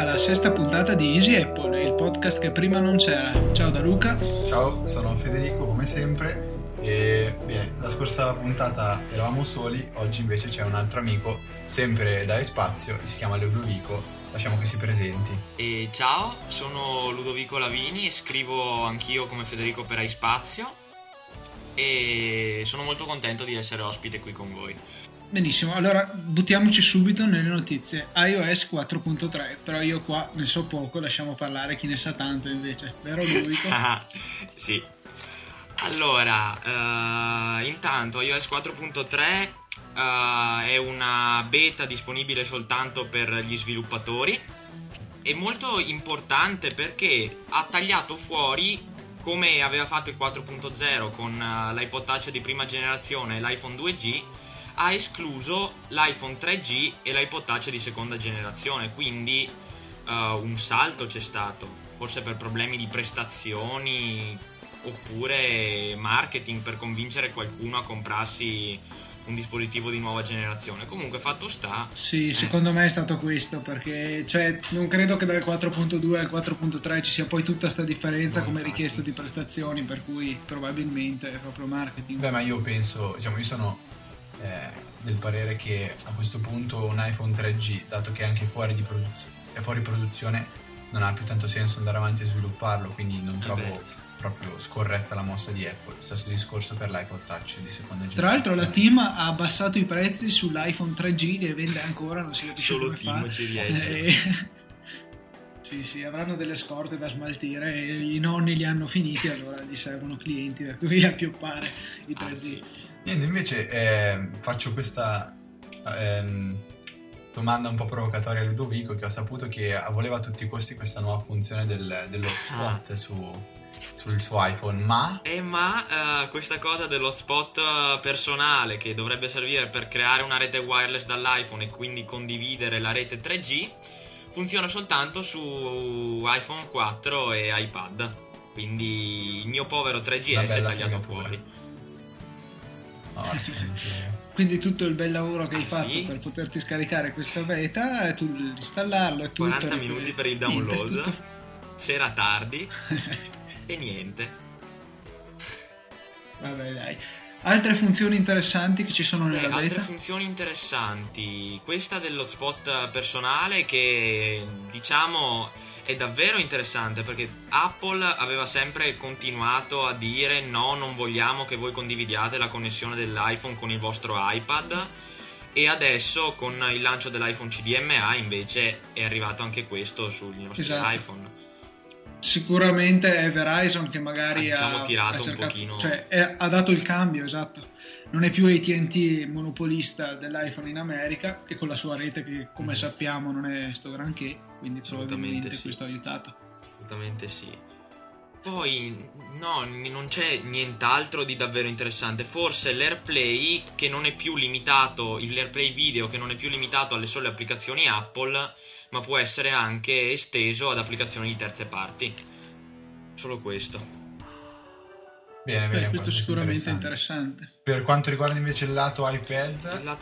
alla sesta puntata di Easy Apple, il podcast che prima non c'era. Ciao da Luca. Ciao, sono Federico come sempre. E bene, la scorsa puntata eravamo soli, oggi invece c'è un altro amico, sempre da Ispazio, si chiama Ludovico, lasciamo che si presenti. E ciao, sono Ludovico Lavini e scrivo anch'io come Federico per Ispazio e sono molto contento di essere ospite qui con voi. Benissimo, allora buttiamoci subito nelle notizie. iOS 4.3, però io qua ne so poco, lasciamo parlare chi ne sa tanto invece, vero Ludovico? Sì. Allora, intanto iOS 4.3 è una beta disponibile soltanto per gli sviluppatori. È molto importante perché ha tagliato fuori, come aveva fatto il 4.0 con l'iPod Touch di prima generazione e l'iPhone 2G, ha escluso l'iPhone 3G e l'iPod Touch di seconda generazione, quindi un salto c'è stato, forse per problemi di prestazioni oppure marketing per convincere qualcuno a comprarsi un dispositivo di nuova generazione. Comunque fatto sta. Sì, secondo me è stato questo, perché cioè non credo che dal 4.2 al 4.3 ci sia poi tutta sta differenza, no, come infatti. Richiesta di prestazioni, per cui probabilmente è proprio marketing. Beh, ma io penso, diciamo, io sono del parere che a questo punto un iPhone 3G, dato che è anche fuori produzione, non ha più tanto senso andare avanti e svilupparlo, quindi non trovo proprio scorretta la mossa di Apple. Stesso discorso per l'iPod Touch di seconda generazione. Tra l'altro la team ha abbassato i prezzi sull'iPhone 3G che vende ancora, non si capisce solo come team fa. Ci riesce. Sì, avranno delle scorte da smaltire, i nonni li hanno finiti, allora gli servono clienti da cui appioppare i 3G. Sì. Niente, invece faccio questa domanda un po' provocatoria a Ludovico, che ho saputo che voleva a tutti i costi questa nuova funzione dell'hotspot sul suo iPhone, ma questa cosa dell'hotspot personale, che dovrebbe servire per creare una rete wireless dall'iPhone e quindi condividere la rete 3G, funziona soltanto su iPhone 4 e iPad, quindi il mio povero 3GS è tagliato fuori. Quindi tutto il bel lavoro che hai fatto per poterti scaricare questa beta, tu installarlo e tutto, 40 minuti per il download, sera tardi. E niente. Vabbè, dai. Altre funzioni interessanti che ci sono nella beta? Altre funzioni interessanti. Questa dell'hotspot personale, che diciamo è davvero interessante, perché Apple aveva sempre continuato a dire no, non vogliamo che voi condividiate la connessione dell'iPhone con il vostro iPad, e adesso con il lancio dell'iPhone CDMA invece è arrivato anche questo sugli nostri iPhone. Sicuramente è Verizon che magari ha tirato cercato, un pochino, cioè ha dato il cambio, esatto. Non è più AT&T monopolista dell'iPhone in America, che con la sua rete che come sappiamo non è sto granché, quindi probabilmente questo ha aiutato. Assolutamente sì. Poi no, non c'è nient'altro di davvero interessante. Forse l'AirPlay che non è più limitato, l'AirPlay video che non è più limitato alle sole applicazioni Apple, ma può essere anche esteso ad applicazioni di terze parti. Solo questo. Bene, questo sicuramente interessante. Per quanto riguarda invece il lato iPad,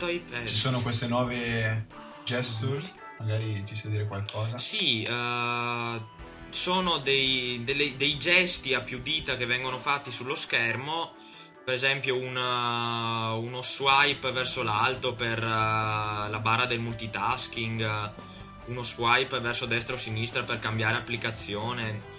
ci sono queste nuove gestures, magari ci sai dire qualcosa? Sì, sono dei gesti a più dita che vengono fatti sullo schermo, per esempio uno swipe verso l'alto per la barra del multitasking, uno swipe verso destra o sinistra per cambiare applicazione.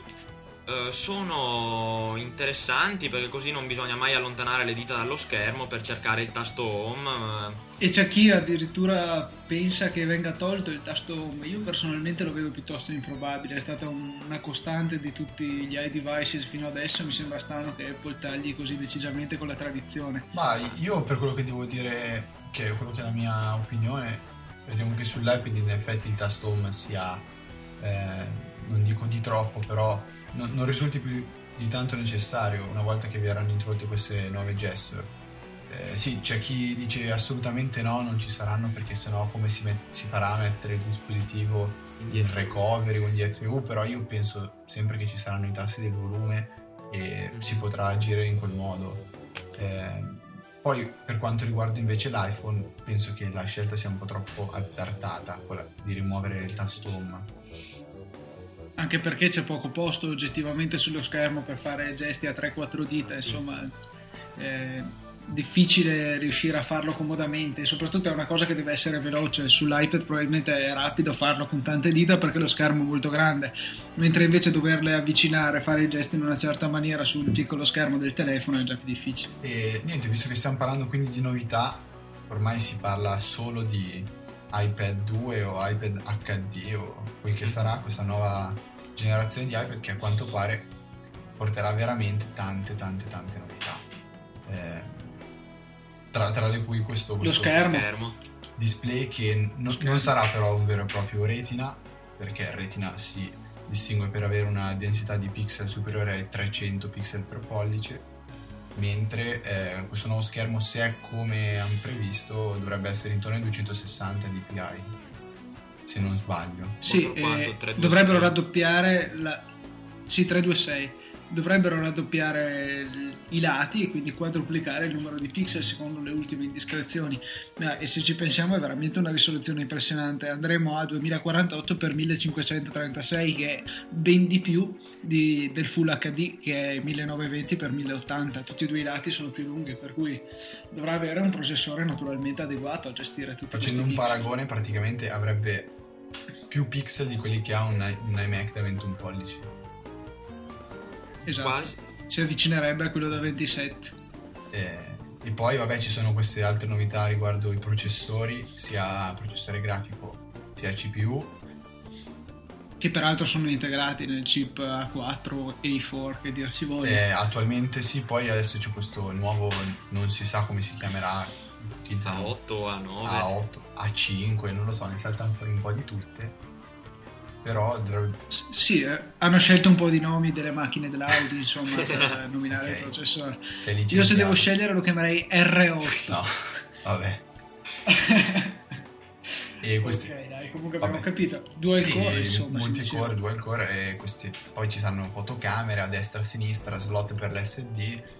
Sono interessanti perché così non bisogna mai allontanare le dita dallo schermo per cercare il tasto home. E c'è chi addirittura pensa che venga tolto il tasto home. Io personalmente lo vedo piuttosto improbabile, è stata una costante di tutti gli iDevices fino adesso. Mi sembra strano che Apple tagli così decisamente con la tradizione. Ma io, per quello che devo dire, che è quello che è la mia opinione, vediamo che sull'iPad in effetti il tasto home sia, non dico di troppo, però non risulti più di tanto necessario una volta che verranno introdotte queste nuove gesture. Sì, c'è chi dice assolutamente no, non ci saranno, perché sennò come si farà a mettere il dispositivo in recovery o in DFU, però io penso sempre che ci saranno i tasti del volume e si potrà agire in quel modo. Poi per quanto riguarda invece l'iPhone, penso che la scelta sia un po' troppo azzardata, quella di rimuovere il tasto home. anche perché c'è poco posto oggettivamente sullo schermo per fare gesti a 3-4 dita, insomma è difficile riuscire a farlo comodamente, e soprattutto è una cosa che deve essere veloce. Sull'iPad probabilmente è rapido farlo con tante dita perché lo schermo è molto grande, mentre invece doverle avvicinare, fare i gesti in una certa maniera sul piccolo schermo del telefono è già più difficile. E niente, visto che stiamo parlando quindi di novità, ormai si parla solo di iPad 2 o iPad HD o quel che sarà, questa nuova generazione di iPad che a quanto pare porterà veramente tante novità, tra le cui questo schermo display che non sarà però un vero e proprio Retina, perché il Retina si distingue per avere una densità di pixel superiore ai 300 pixel per pollice, mentre questo nuovo schermo, se è come hanno previsto, dovrebbe essere intorno ai 260 dpi se non sbaglio. Sì, dovrebbero raddoppiare sì, 326. Dovrebbero raddoppiare i lati e quindi quadruplicare il numero di pixel secondo le ultime indiscrezioni, e se ci pensiamo è veramente una risoluzione impressionante. Andremo a 2048x1536, che è ben di più del Full HD, che è 1920x1080. Tutti e due i lati sono più lunghi, per cui dovrà avere un processore naturalmente adeguato a gestire tutti questi pixel. Facendo un paragone, praticamente avrebbe più pixel di quelli che ha un iMac da 21 pollici. Esatto, quasi. Si avvicinerebbe a quello da 27. E poi vabbè, ci sono queste altre novità riguardo i processori, sia processore grafico sia CPU, che peraltro sono integrati nel chip A4 e A4 che dir si voglia, attualmente sì. Poi adesso c'è questo nuovo, non si sa come si chiamerà, A8, A5, non lo so, ne saltano fuori un po' di tutte. Però sì, hanno scelto un po' di nomi delle macchine dell'Audi, insomma, per nominare okay. Il processore. Io se devo scegliere lo chiamerei R8. No, vabbè. E questi... Ok, dai, comunque vabbè. Abbiamo capito. Dual core, insomma. Multicore, dual core, e questi. Poi ci saranno fotocamere a destra e a sinistra, slot per l'SD.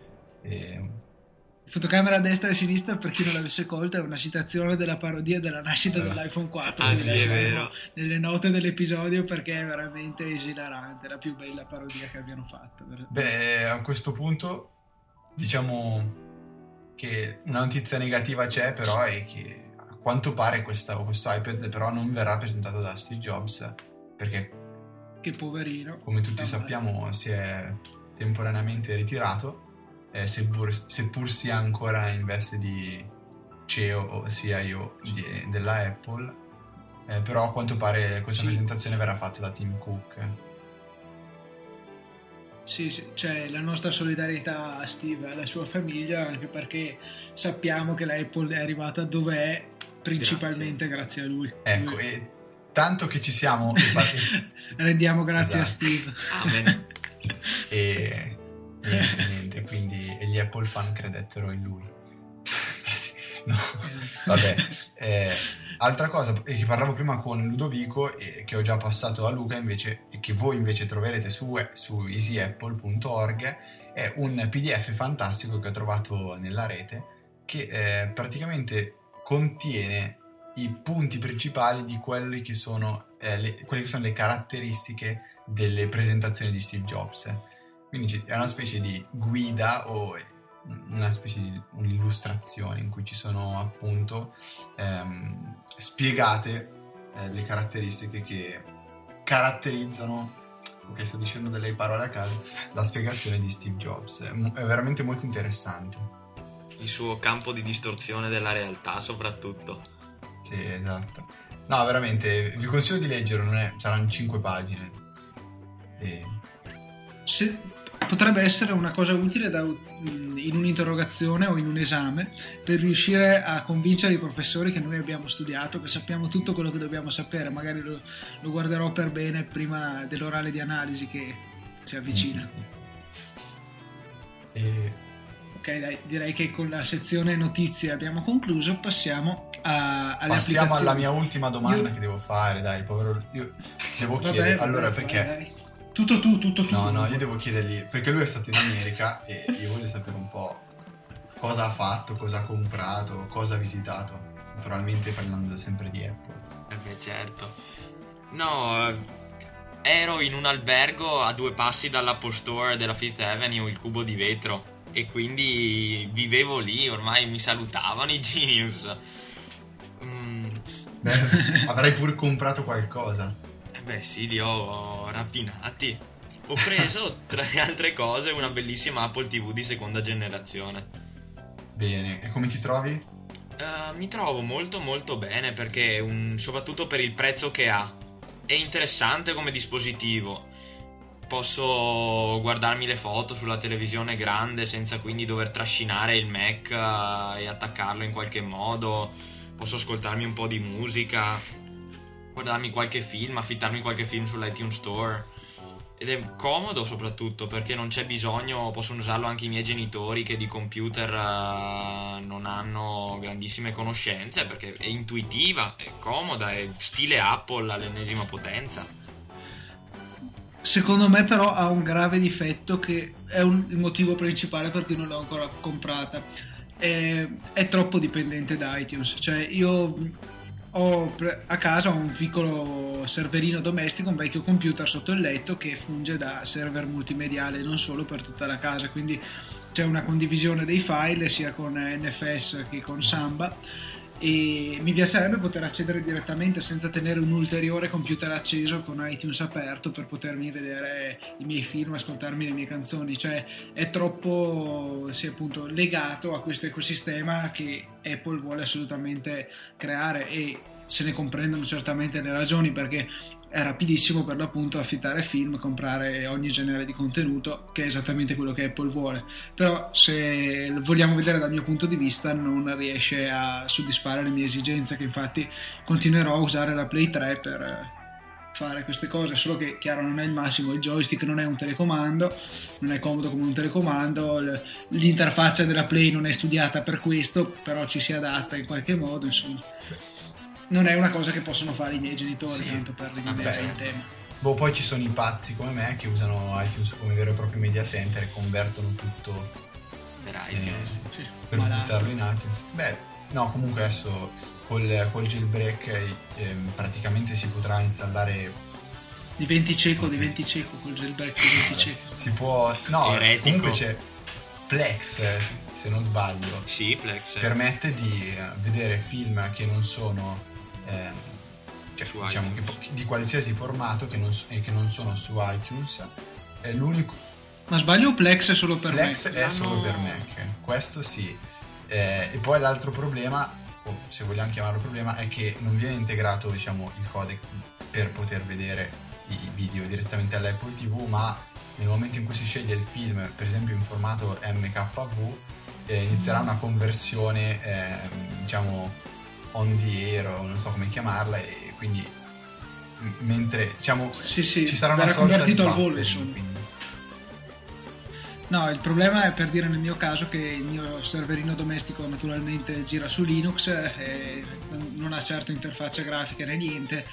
Fotocamera a destra e a sinistra, per chi non l'avesse colta, è una citazione della parodia della nascita dell'iPhone 4. Ah sì, è vero. Nelle note dell'episodio, perché è veramente esilarante, la più bella parodia che abbiano fatto. Beh, a questo punto diciamo che una notizia negativa c'è, però è che a quanto pare questo iPad però non verrà presentato da Steve Jobs, perché che poverino, come tutti sappiamo, si è temporaneamente ritirato. Seppur sia ancora in veste di CEO o CIO della Apple, però a quanto pare questa presentazione verrà fatta da Tim Cook. Sì, cioè la nostra solidarietà a Steve e alla sua famiglia, anche perché sappiamo che la Apple è arrivata dove è principalmente grazie a lui. Ecco, e tanto che ci siamo rendiamo grazie a Steve. Amen. E niente, quindi gli Apple fan credettero in lui. No, vabbè. Altra cosa che parlavo prima con Ludovico, e che ho già passato a Luca invece, e che voi invece troverete su easyapple.org, è un PDF fantastico che ho trovato nella rete, che praticamente contiene i punti principali di quelle che sono le caratteristiche delle presentazioni di Steve Jobs. Quindi è una specie di guida o una specie di un'illustrazione in cui ci sono appunto spiegate le caratteristiche che caratterizzano, ok, sto dicendo delle parole a caso, la spiegazione di Steve Jobs. È veramente molto interessante. Il suo campo di distorsione della realtà soprattutto. Sì, esatto. No, veramente, vi consiglio di leggere, saranno 5 pagine. Potrebbe essere una cosa utile in un'interrogazione o in un esame, per riuscire a convincere i professori che noi abbiamo studiato, che sappiamo tutto quello che dobbiamo sapere. Magari lo guarderò per bene prima dell'orale di analisi che si avvicina. Ok, dai, direi che con la sezione notizie abbiamo concluso. Passiamo alle applicazioni. Passiamo alla mia ultima domanda che devo fare, dai, povero. Io devo chiedere, allora, perché... Dai. Tutto tu. No, io devo chiedergli, perché lui è stato in America e io voglio sapere un po' cosa ha fatto, cosa ha comprato, cosa ha visitato, naturalmente parlando sempre di Apple. Certo. No, ero in un albergo a 2 passi dall'Apple Store della Fifth Avenue, il cubo di vetro, e quindi vivevo lì, ormai mi salutavano i Genius. Beh, avrai pur comprato qualcosa. Beh sì, li ho rapinati. Ho preso, tra le altre cose, una bellissima Apple TV di 2ª generazione. Bene, e come ti trovi? Mi trovo molto molto bene, perché soprattutto per il prezzo che ha. È interessante come dispositivo. Posso guardarmi le foto sulla televisione grande senza quindi dover trascinare il Mac e attaccarlo in qualche modo. Posso ascoltarmi un po' di musica, guardarmi qualche film, affittarmi qualche film sull'iTunes Store. Ed è comodo soprattutto perché non c'è bisogno, possono usarlo anche i miei genitori che di computer non hanno grandissime conoscenze, perché è intuitiva, è comoda, è stile Apple all'ennesima potenza. Secondo me però ha un grave difetto che è il motivo principale per cui non l'ho ancora comprata. È troppo dipendente da iTunes. Cioè io ho a casa un piccolo serverino domestico, un vecchio computer sotto il letto che funge da server multimediale, non solo, per tutta la casa. Quindi c'è una condivisione dei file sia con NFS che con Samba, e mi piacerebbe poter accedere direttamente senza tenere un ulteriore computer acceso con iTunes aperto per potermi vedere i miei film, ascoltarmi le mie canzoni. Cioè è troppo, sì, appunto, legato a questo ecosistema che Apple vuole assolutamente creare, e se ne comprendono certamente le ragioni, perché è rapidissimo per l'appunto affittare film, comprare ogni genere di contenuto, che è esattamente quello che Apple vuole. Però se vogliamo vedere dal mio punto di vista non riesce a soddisfare le mie esigenze, che infatti continuerò a usare la Play 3 per fare queste cose, solo che chiaro non è il massimo, il joystick non è un telecomando, non è comodo come un telecomando, l'interfaccia della Play non è studiata per questo, però ci si adatta in qualche modo, insomma. Non è una cosa che possono fare i miei genitori, sì, tanto per rimanere in tema. Boh, poi ci sono i pazzi come me che usano iTunes come vero e proprio media center e convertono tutto per iTunes, sì, per buttarlo in iTunes. Beh, no, comunque adesso col jailbreak praticamente si potrà installare. Diventi cieco col jailbreak, Si può. No, eretico. Comunque c'è Plex, se non sbaglio. Sì, Plex. Permette di vedere film che non sono. Cioè, diciamo che di qualsiasi formato che non sono su iTunes. È l'unico. Ma sbaglio, Plex è solo per Mac? Plex è solo per Mac, questo sì. E poi l'altro problema, o se vogliamo chiamarlo problema, è che non viene integrato, diciamo, il codec per poter vedere i video direttamente all'Apple TV, ma nel momento in cui si sceglie il film, per esempio in formato MKV, inizierà una conversione, diciamo, on the air, o non so come chiamarla, e quindi mentre, diciamo, sì, ci sarà una sorta di buffering. No, il problema è, per dire nel mio caso, che il mio serverino domestico naturalmente gira su Linux, non ha certo interfaccia grafica né niente,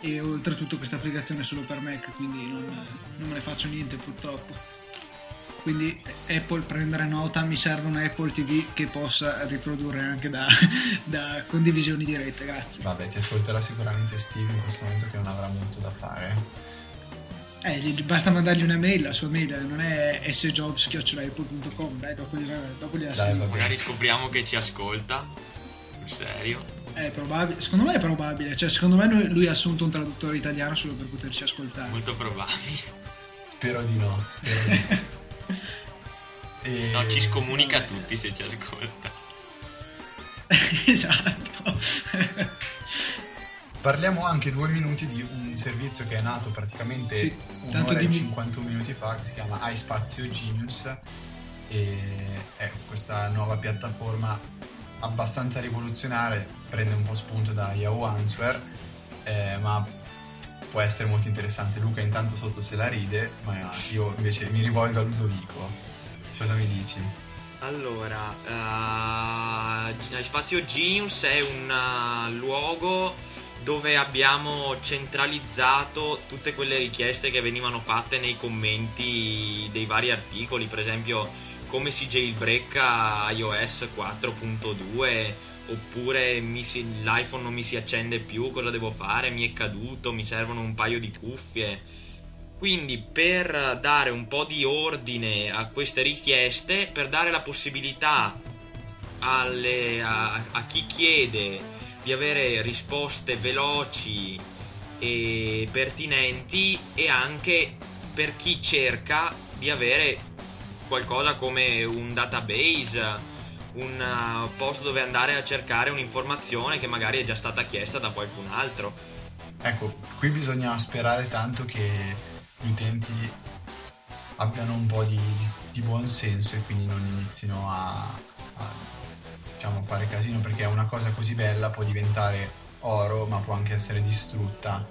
e oltretutto questa applicazione è solo per Mac, quindi non me ne faccio niente purtroppo. Quindi Apple, prendere nota, mi serve una Apple TV che possa riprodurre anche da condivisioni dirette, grazie. Vabbè, ti ascolterà sicuramente Steve in questo momento che non avrà molto da fare. Basta mandargli una mail, la sua mail non è sjobs@apple.com, dopo gliela scrivo. Magari scopriamo che ci ascolta, sul serio. Secondo me è probabile, cioè secondo me lui ha assunto un traduttore italiano solo per poterci ascoltare. Molto probabile. Spero di no. E... no, ci scomunica tutti se ci ascolta. Esatto. Parliamo anche 2 minuti di un servizio che è nato praticamente 51 minuti fa, che si chiama iSpazio Genius, e è questa nuova piattaforma abbastanza rivoluzionaria, prende un po' spunto da Yahoo Answers, ma può essere molto interessante. Luca intanto sotto se la ride, ma io invece mi rivolgo a Ludovico. Cosa mi dici? Allora, Ispazio Genius è un luogo dove abbiamo centralizzato tutte quelle richieste che venivano fatte nei commenti dei vari articoli, per esempio come si jailbreaka iOS 4.2, oppure l'iPhone non mi si accende più, cosa devo fare, mi è caduto, mi servono un paio di cuffie. Quindi per dare un po' di ordine a queste richieste, per dare la possibilità a chi chiede di avere risposte veloci e pertinenti, e anche per chi cerca di avere qualcosa come un database, un posto dove andare a cercare un'informazione che magari è già stata chiesta da qualcun altro. Ecco, qui bisogna sperare tanto che gli utenti abbiano un po' di buon senso e quindi non inizino a diciamo, fare casino, perché una cosa così bella può diventare oro ma può anche essere distrutta.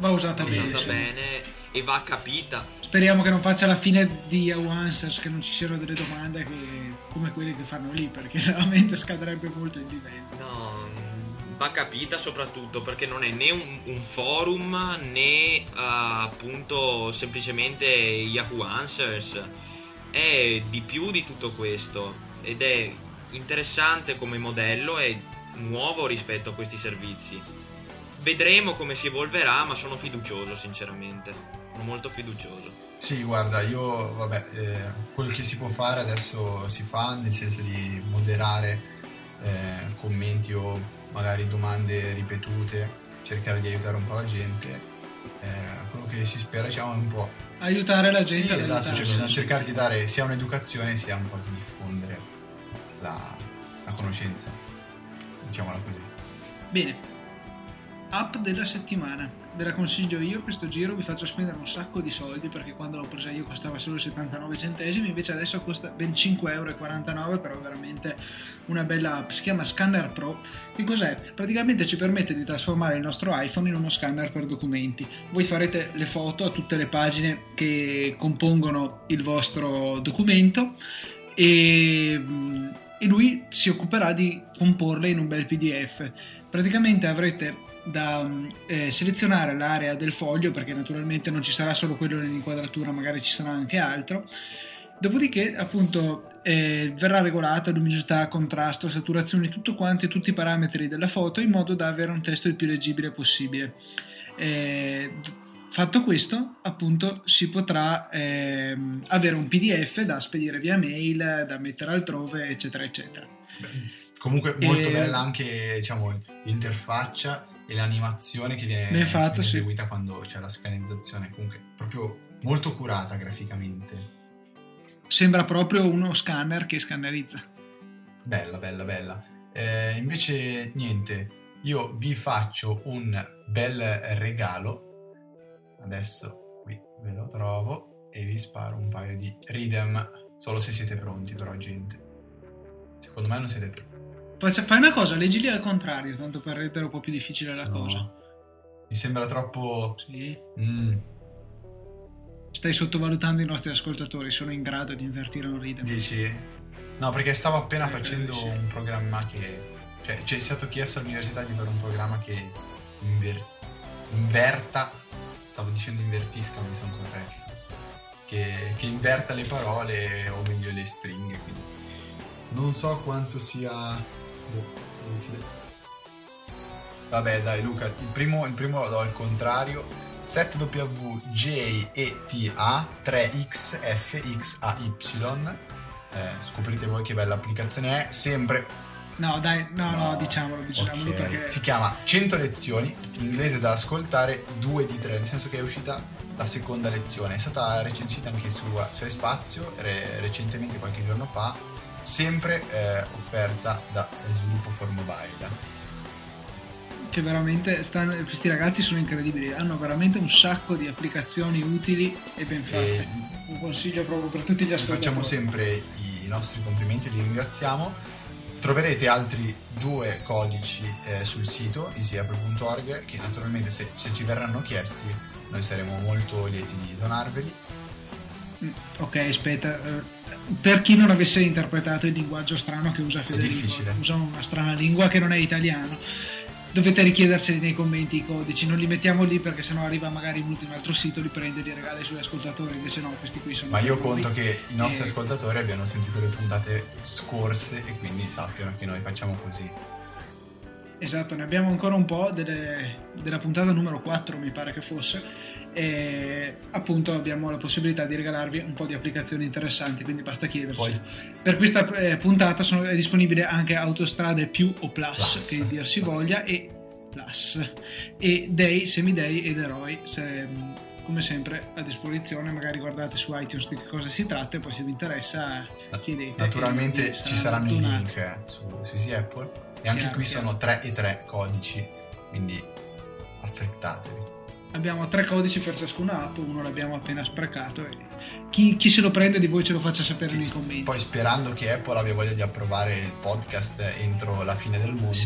Va usata, sì, bene. Sì. Bene, e va capita. Speriamo che non faccia la fine di Yahoo Answers, che non ci siano delle domande come quelle che fanno lì, perché veramente scaderebbe molto il livello. No, va capita soprattutto perché non è né un forum né appunto semplicemente Yahoo Answers, è di più di tutto questo, ed è interessante come modello, è nuovo rispetto a questi servizi. Vedremo come si evolverà, ma sono fiducioso, sinceramente sono molto fiducioso. Sì, guarda, io quello che si può fare adesso si fa, nel senso di moderare commenti o magari domande ripetute, cercare di aiutare un po' la gente. Quello che si spera, diciamo, è un po' aiutare la gente. Sì, esatto, cioè, cercare di dare sia un'educazione sia un po' di diffondere la conoscenza, diciamola così. Bene, app della settimana, ve la consiglio io questo giro, vi faccio spendere un sacco di soldi, perché quando l'ho presa io costava solo 79 centesimi, invece adesso costa ben 5,49€, però veramente una bella app. Si chiama Scanner Pro. Che cos'è? Praticamente ci permette di trasformare il nostro iPhone in uno scanner per documenti. Voi farete le foto a tutte le pagine che compongono il vostro documento e lui si occuperà di comporle in un bel PDF. Praticamente avrete da selezionare l'area del foglio, perché naturalmente non ci sarà solo quello nell'inquadratura, magari ci sarà anche altro. Dopodiché appunto verrà regolata luminosità, contrasto, saturazione, tutto quanto, tutti i parametri della foto, in modo da avere un testo il più leggibile possibile. Fatto questo, appunto, si potrà avere un PDF da spedire via mail, da mettere altrove, eccetera eccetera. Comunque molto bella anche, diciamo, l'interfaccia e l'animazione che viene eseguita, sì, quando c'è la scannerizzazione. Comunque proprio molto curata graficamente, sembra proprio uno scanner che scannerizza. Bella invece niente, io vi faccio un bel regalo adesso, qui ve lo trovo e vi sparo un paio di ridem, solo se siete pronti. Però gente, secondo me non siete pronti. Fai una cosa, leggili al contrario, tanto per rendere un po' più difficile la cosa. Mi sembra troppo... Sì. Stai sottovalutando i nostri ascoltatori, sono in grado di invertire un ridem. Dici? No, perché stavo appena facendo un programma che... Cioè, c'è stato chiesto all'università di fare un programma che inverta... Stavo dicendo invertisca, mi sono corretto. Che inverta le parole, o meglio le stringhe, quindi... Non so quanto sia... Inutile. Vabbè dai Luca, il primo lo do al contrario. 7WJETA3XFXAY. Scoprite voi che bella applicazione è, sempre. No dai, no, diciamolo okay. Perché... Si chiama 100 lezioni, in inglese da ascoltare 2 di 3, nel senso che è uscita la seconda lezione. È stata recensita anche su Ispazio recentemente, qualche giorno fa. Sempre offerta da Sviluppo for Mobile, che veramente questi ragazzi sono incredibili, hanno veramente un sacco di applicazioni utili e ben fatte, e un consiglio proprio per tutti gli ascoltatori. Facciamo sempre i nostri complimenti, li ringraziamo. Troverete altri 2 codici sul sito easyapple.org, che naturalmente se ci verranno chiesti noi saremo molto lieti di donarveli. Ok, aspetta, per chi non avesse interpretato il linguaggio strano che usa Federico, usa una strana lingua che non è italiano, dovete richiederseli nei commenti i codici, non li mettiamo lì perché sennò arriva magari uno di un altro sito, li prende e li regala ai suoi ascoltatori, invece no, questi qui sono... Ma io conto che i nostri ascoltatori abbiano sentito le puntate scorse e quindi sappiano che noi facciamo così. Esatto, ne abbiamo ancora un po' della puntata numero 4, mi pare che fosse, e appunto abbiamo la possibilità di regalarvi un po' di applicazioni interessanti, quindi basta chiederci. Poi, per questa puntata è disponibile anche Autostrade più o Plus, che dir si voglia, e Plus, e Dei, Semidei ed Eroi, come sempre a disposizione. Magari guardate su iTunes di che cosa si tratta e poi se vi interessa chiedete. Naturalmente ci saranno i link su Easy Apple, e anche qui sono 3 codici, quindi affrettatevi. Abbiamo 3 codici per ciascuna app, uno l'abbiamo appena sprecato, e chi se lo prende di voi ce lo faccia sapere nei commenti. Poi, sperando che Apple abbia voglia di approvare il podcast entro la fine del mondo,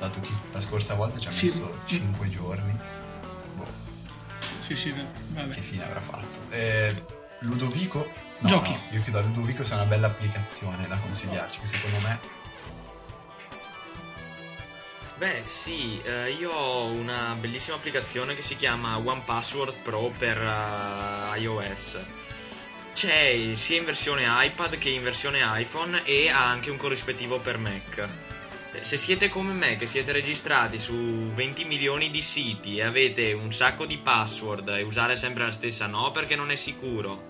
dato che la scorsa volta ci ha messo 5 giorni. Sì, vabbè. Che fine avrà fatto? Ludovico? No, giochi. No, io credo a Ludovico sia una bella applicazione da consigliarci, che secondo me... Bene, sì, io ho una bellissima applicazione che si chiama One Password Pro per iOS. C'è sia in versione iPad che in versione iPhone, e ha anche un corrispettivo per Mac. Se siete come me, che siete registrati su 20 milioni di siti e avete un sacco di password e usare sempre la stessa no perché non è sicuro,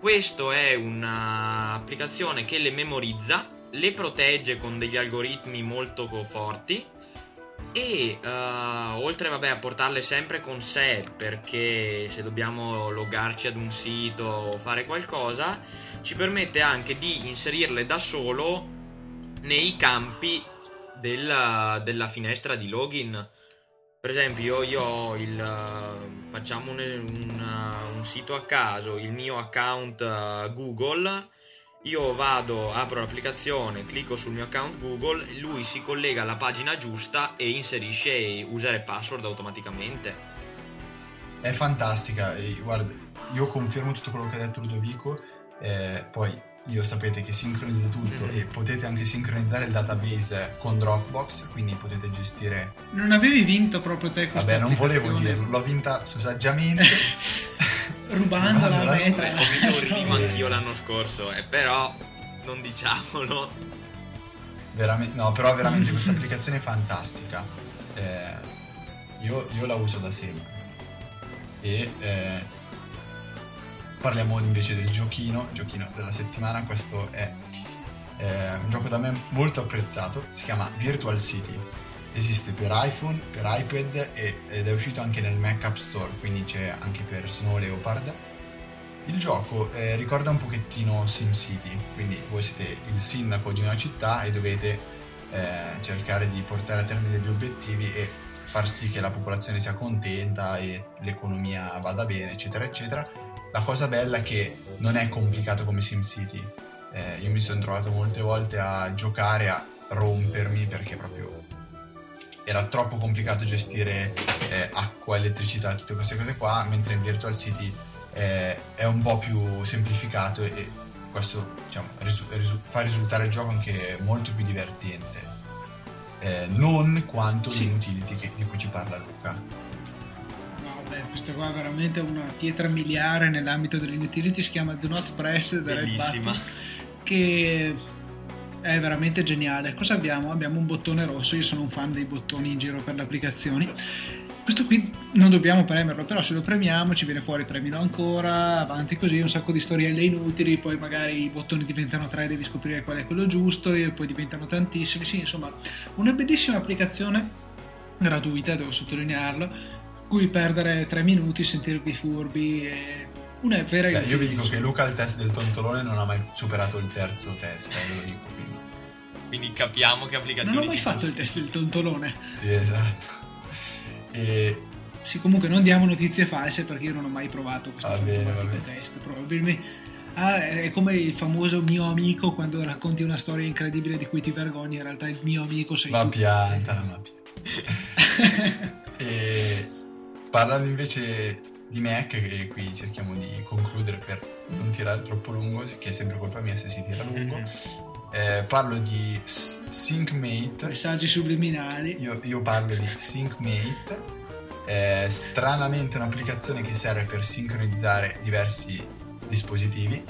questa è un'applicazione che le memorizza, le protegge con degli algoritmi molto forti, e oltre a portarle sempre con sé, perché se dobbiamo loggarci ad un sito o fare qualcosa, ci permette anche di inserirle da solo nei campi della finestra di login. Per esempio, io ho facciamo un sito a caso, il mio account Google. Io vado, apro l'applicazione, clicco sul mio account Google, lui si collega alla pagina giusta e inserisce user e password automaticamente. È fantastica, guarda, io confermo tutto quello che ha detto Ludovico, poi io sapete che sincronizza tutto, e potete anche sincronizzare il database con Dropbox, quindi potete gestire... Non avevi vinto proprio te questa applicazione? Vabbè, non volevo dirlo, l'ho vinta saggiamente. Rubandola a me. Ho vinto un ridimo anch'io l'anno scorso, però non diciamolo. Veramente questa applicazione è fantastica, io la uso da sempre. E... parliamo invece del giochino della settimana. Questo è un gioco da me molto apprezzato, si chiama Virtual City, esiste per iPhone, per iPad ed è uscito anche nel Mac App Store, quindi c'è anche per Snow Leopard. Il gioco ricorda un pochettino SimCity, quindi voi siete il sindaco di una città e dovete cercare di portare a termine degli obiettivi e far sì che la popolazione sia contenta e l'economia vada bene, eccetera eccetera. La cosa bella è che non è complicato come SimCity, io mi sono trovato molte volte a giocare, a rompermi, perché proprio era troppo complicato gestire acqua, elettricità, tutte queste cose qua, mentre in Virtual City è un po' più semplificato, e questo, diciamo, fa risultare il gioco anche molto più divertente, non quanto l'utility di cui ci parla Luca. Questa qua è veramente una pietra miliare nell'ambito dell'inutility, si chiama Do Not Press, bellissima, che è veramente geniale. Cosa abbiamo? Abbiamo un bottone rosso, io sono un fan dei bottoni in giro per le applicazioni. Questo qui non dobbiamo premerlo, però se lo premiamo ci viene fuori "premilo ancora", avanti così, un sacco di storielle inutili, poi magari i bottoni diventano 3, devi scoprire qual è quello giusto, e poi diventano tantissimi. Sì, insomma, una bellissima applicazione gratuita, devo sottolinearlo, cui perdere 3 minuti, sentirvi furbi, una è vera. Io vi dico che Luca al test del tontolone non ha mai superato il terzo test, ve lo dico, quindi capiamo che applicazioni. Non ho mai fatto il test del tontolone. Sì, esatto. Sì, comunque non diamo notizie false, perché io non ho mai provato questo test, probabilmente. È come il famoso mio amico, quando racconti una storia incredibile di cui ti vergogni, in realtà il mio amico sei tu. Ma pianta. Parlando invece di Mac, che qui cerchiamo di concludere per non tirare troppo lungo, che è sempre colpa mia se si tira lungo, parlo di SyncMate. Messaggi subliminali. Io parlo di SyncMate, stranamente un'applicazione che serve per sincronizzare diversi dispositivi.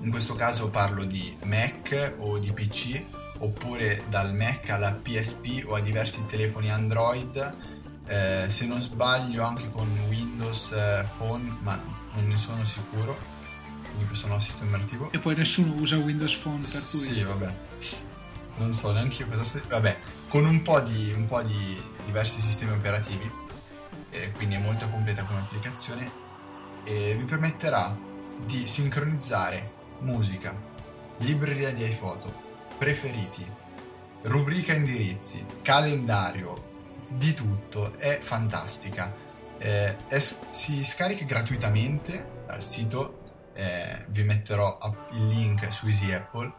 In questo caso parlo di Mac o di PC, oppure dal Mac alla PSP o a diversi telefoni Android, se non sbaglio anche con Windows Phone, ma non ne sono sicuro, quindi questo non è un sistema attivo. E poi nessuno usa Windows Phone, per cui... Sì, vabbè, non so neanche io cosa... Vabbè, con un po' di diversi sistemi operativi, quindi è molto completa come applicazione, e vi permetterà di sincronizzare musica, libreria di iPhoto, preferiti, rubrica indirizzi, calendario, di tutto. È fantastica, si scarica gratuitamente dal sito, vi metterò il link su Easy Apple.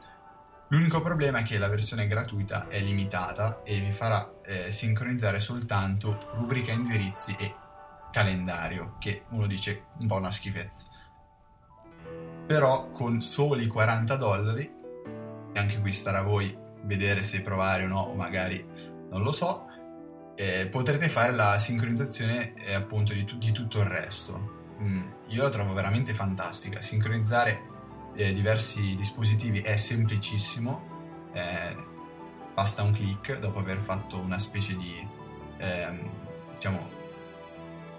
L'unico problema è che la versione gratuita è limitata e vi farà sincronizzare soltanto rubrica indirizzi e calendario, che uno dice un po' una schifezza, però con soli $40, e anche qui starà a voi vedere se provare o no, o magari non lo so, potrete fare la sincronizzazione appunto di tutto il resto. Io la trovo veramente fantastica. Sincronizzare diversi dispositivi è semplicissimo, basta un click dopo aver fatto una specie di diciamo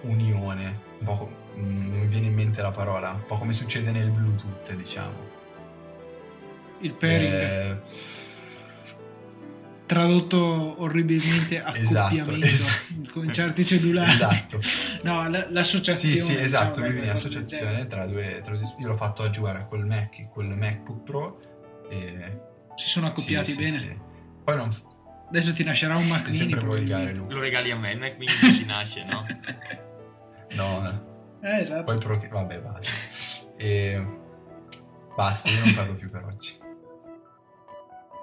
unione, un po' non mi viene in mente la parola, un po' come succede nel Bluetooth, diciamo il pairing, tradotto orribilmente accoppiamento, esatto. Con certi cellulari, esatto. No, l'associazione, sì, esatto, diciamo, quindi l'associazione tra due, io l'ho fatto a giocare col Mac e col MacBook Pro e... si sono accoppiati, sì, bene, sì. Poi non... adesso ti nascerà un Mac Mini, lo regali a me il Mac Mini ci nasce, no? no. Esatto. Poi vabbè, basta basta, io non parlo più per oggi.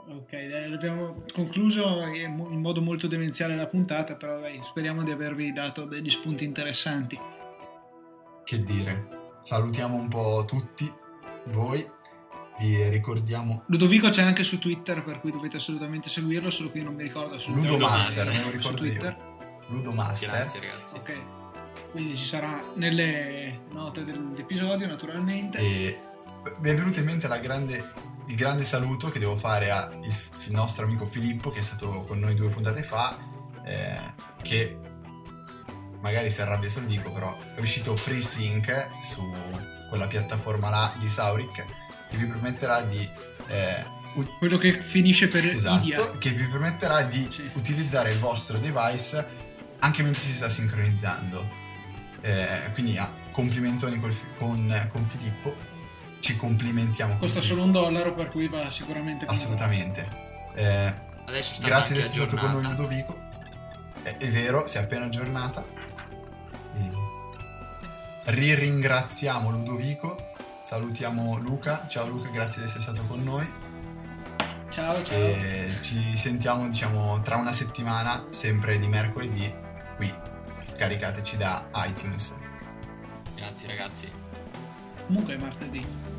Ok, abbiamo concluso in modo molto demenziale la puntata, però dai, speriamo di avervi dato degli spunti interessanti. Che dire, salutiamo un po' tutti voi, vi ricordiamo... Ludovico c'è anche su Twitter, per cui dovete assolutamente seguirlo, solo che io non mi ricordo assolutamente. Ludomaster, me lo ricordo io. Ludomaster. Grazie ragazzi. Ok, quindi ci sarà nelle note dell'episodio naturalmente. E mi è venuta in mente il grande saluto che devo fare al nostro amico Filippo, che è stato con noi 2 puntate fa, che magari si arrabbia se lo dico, però è uscito FreeSync su quella piattaforma là di Sauric, che vi permetterà di quello che finisce per esatto, India. Che vi permetterà di utilizzare il vostro device anche mentre si sta sincronizzando, quindi complimentoni con Filippo. Ci complimentiamo. Costa solo $1, per cui va sicuramente bene. Assolutamente. Adesso sta grazie di essere stato con noi, Ludovico. È vero, si è appena aggiornata. Riringraziamo Ludovico. Salutiamo Luca. Ciao Luca, grazie di essere stato con noi. Ciao. E ci sentiamo, diciamo, tra una settimana, sempre di mercoledì, qui. Scaricateci da iTunes. Grazie ragazzi. Comunque è martedì.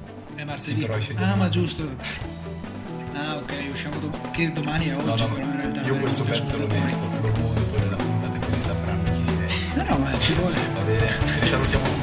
Sì, però esce domani. Ma giusto. Ok, usciamo domani. Che domani è oggi. No, in realtà io questo pezzo lo metto nella puntata, così sapranno chi sei. No, ma ci vuole. Va bene, salutiamo.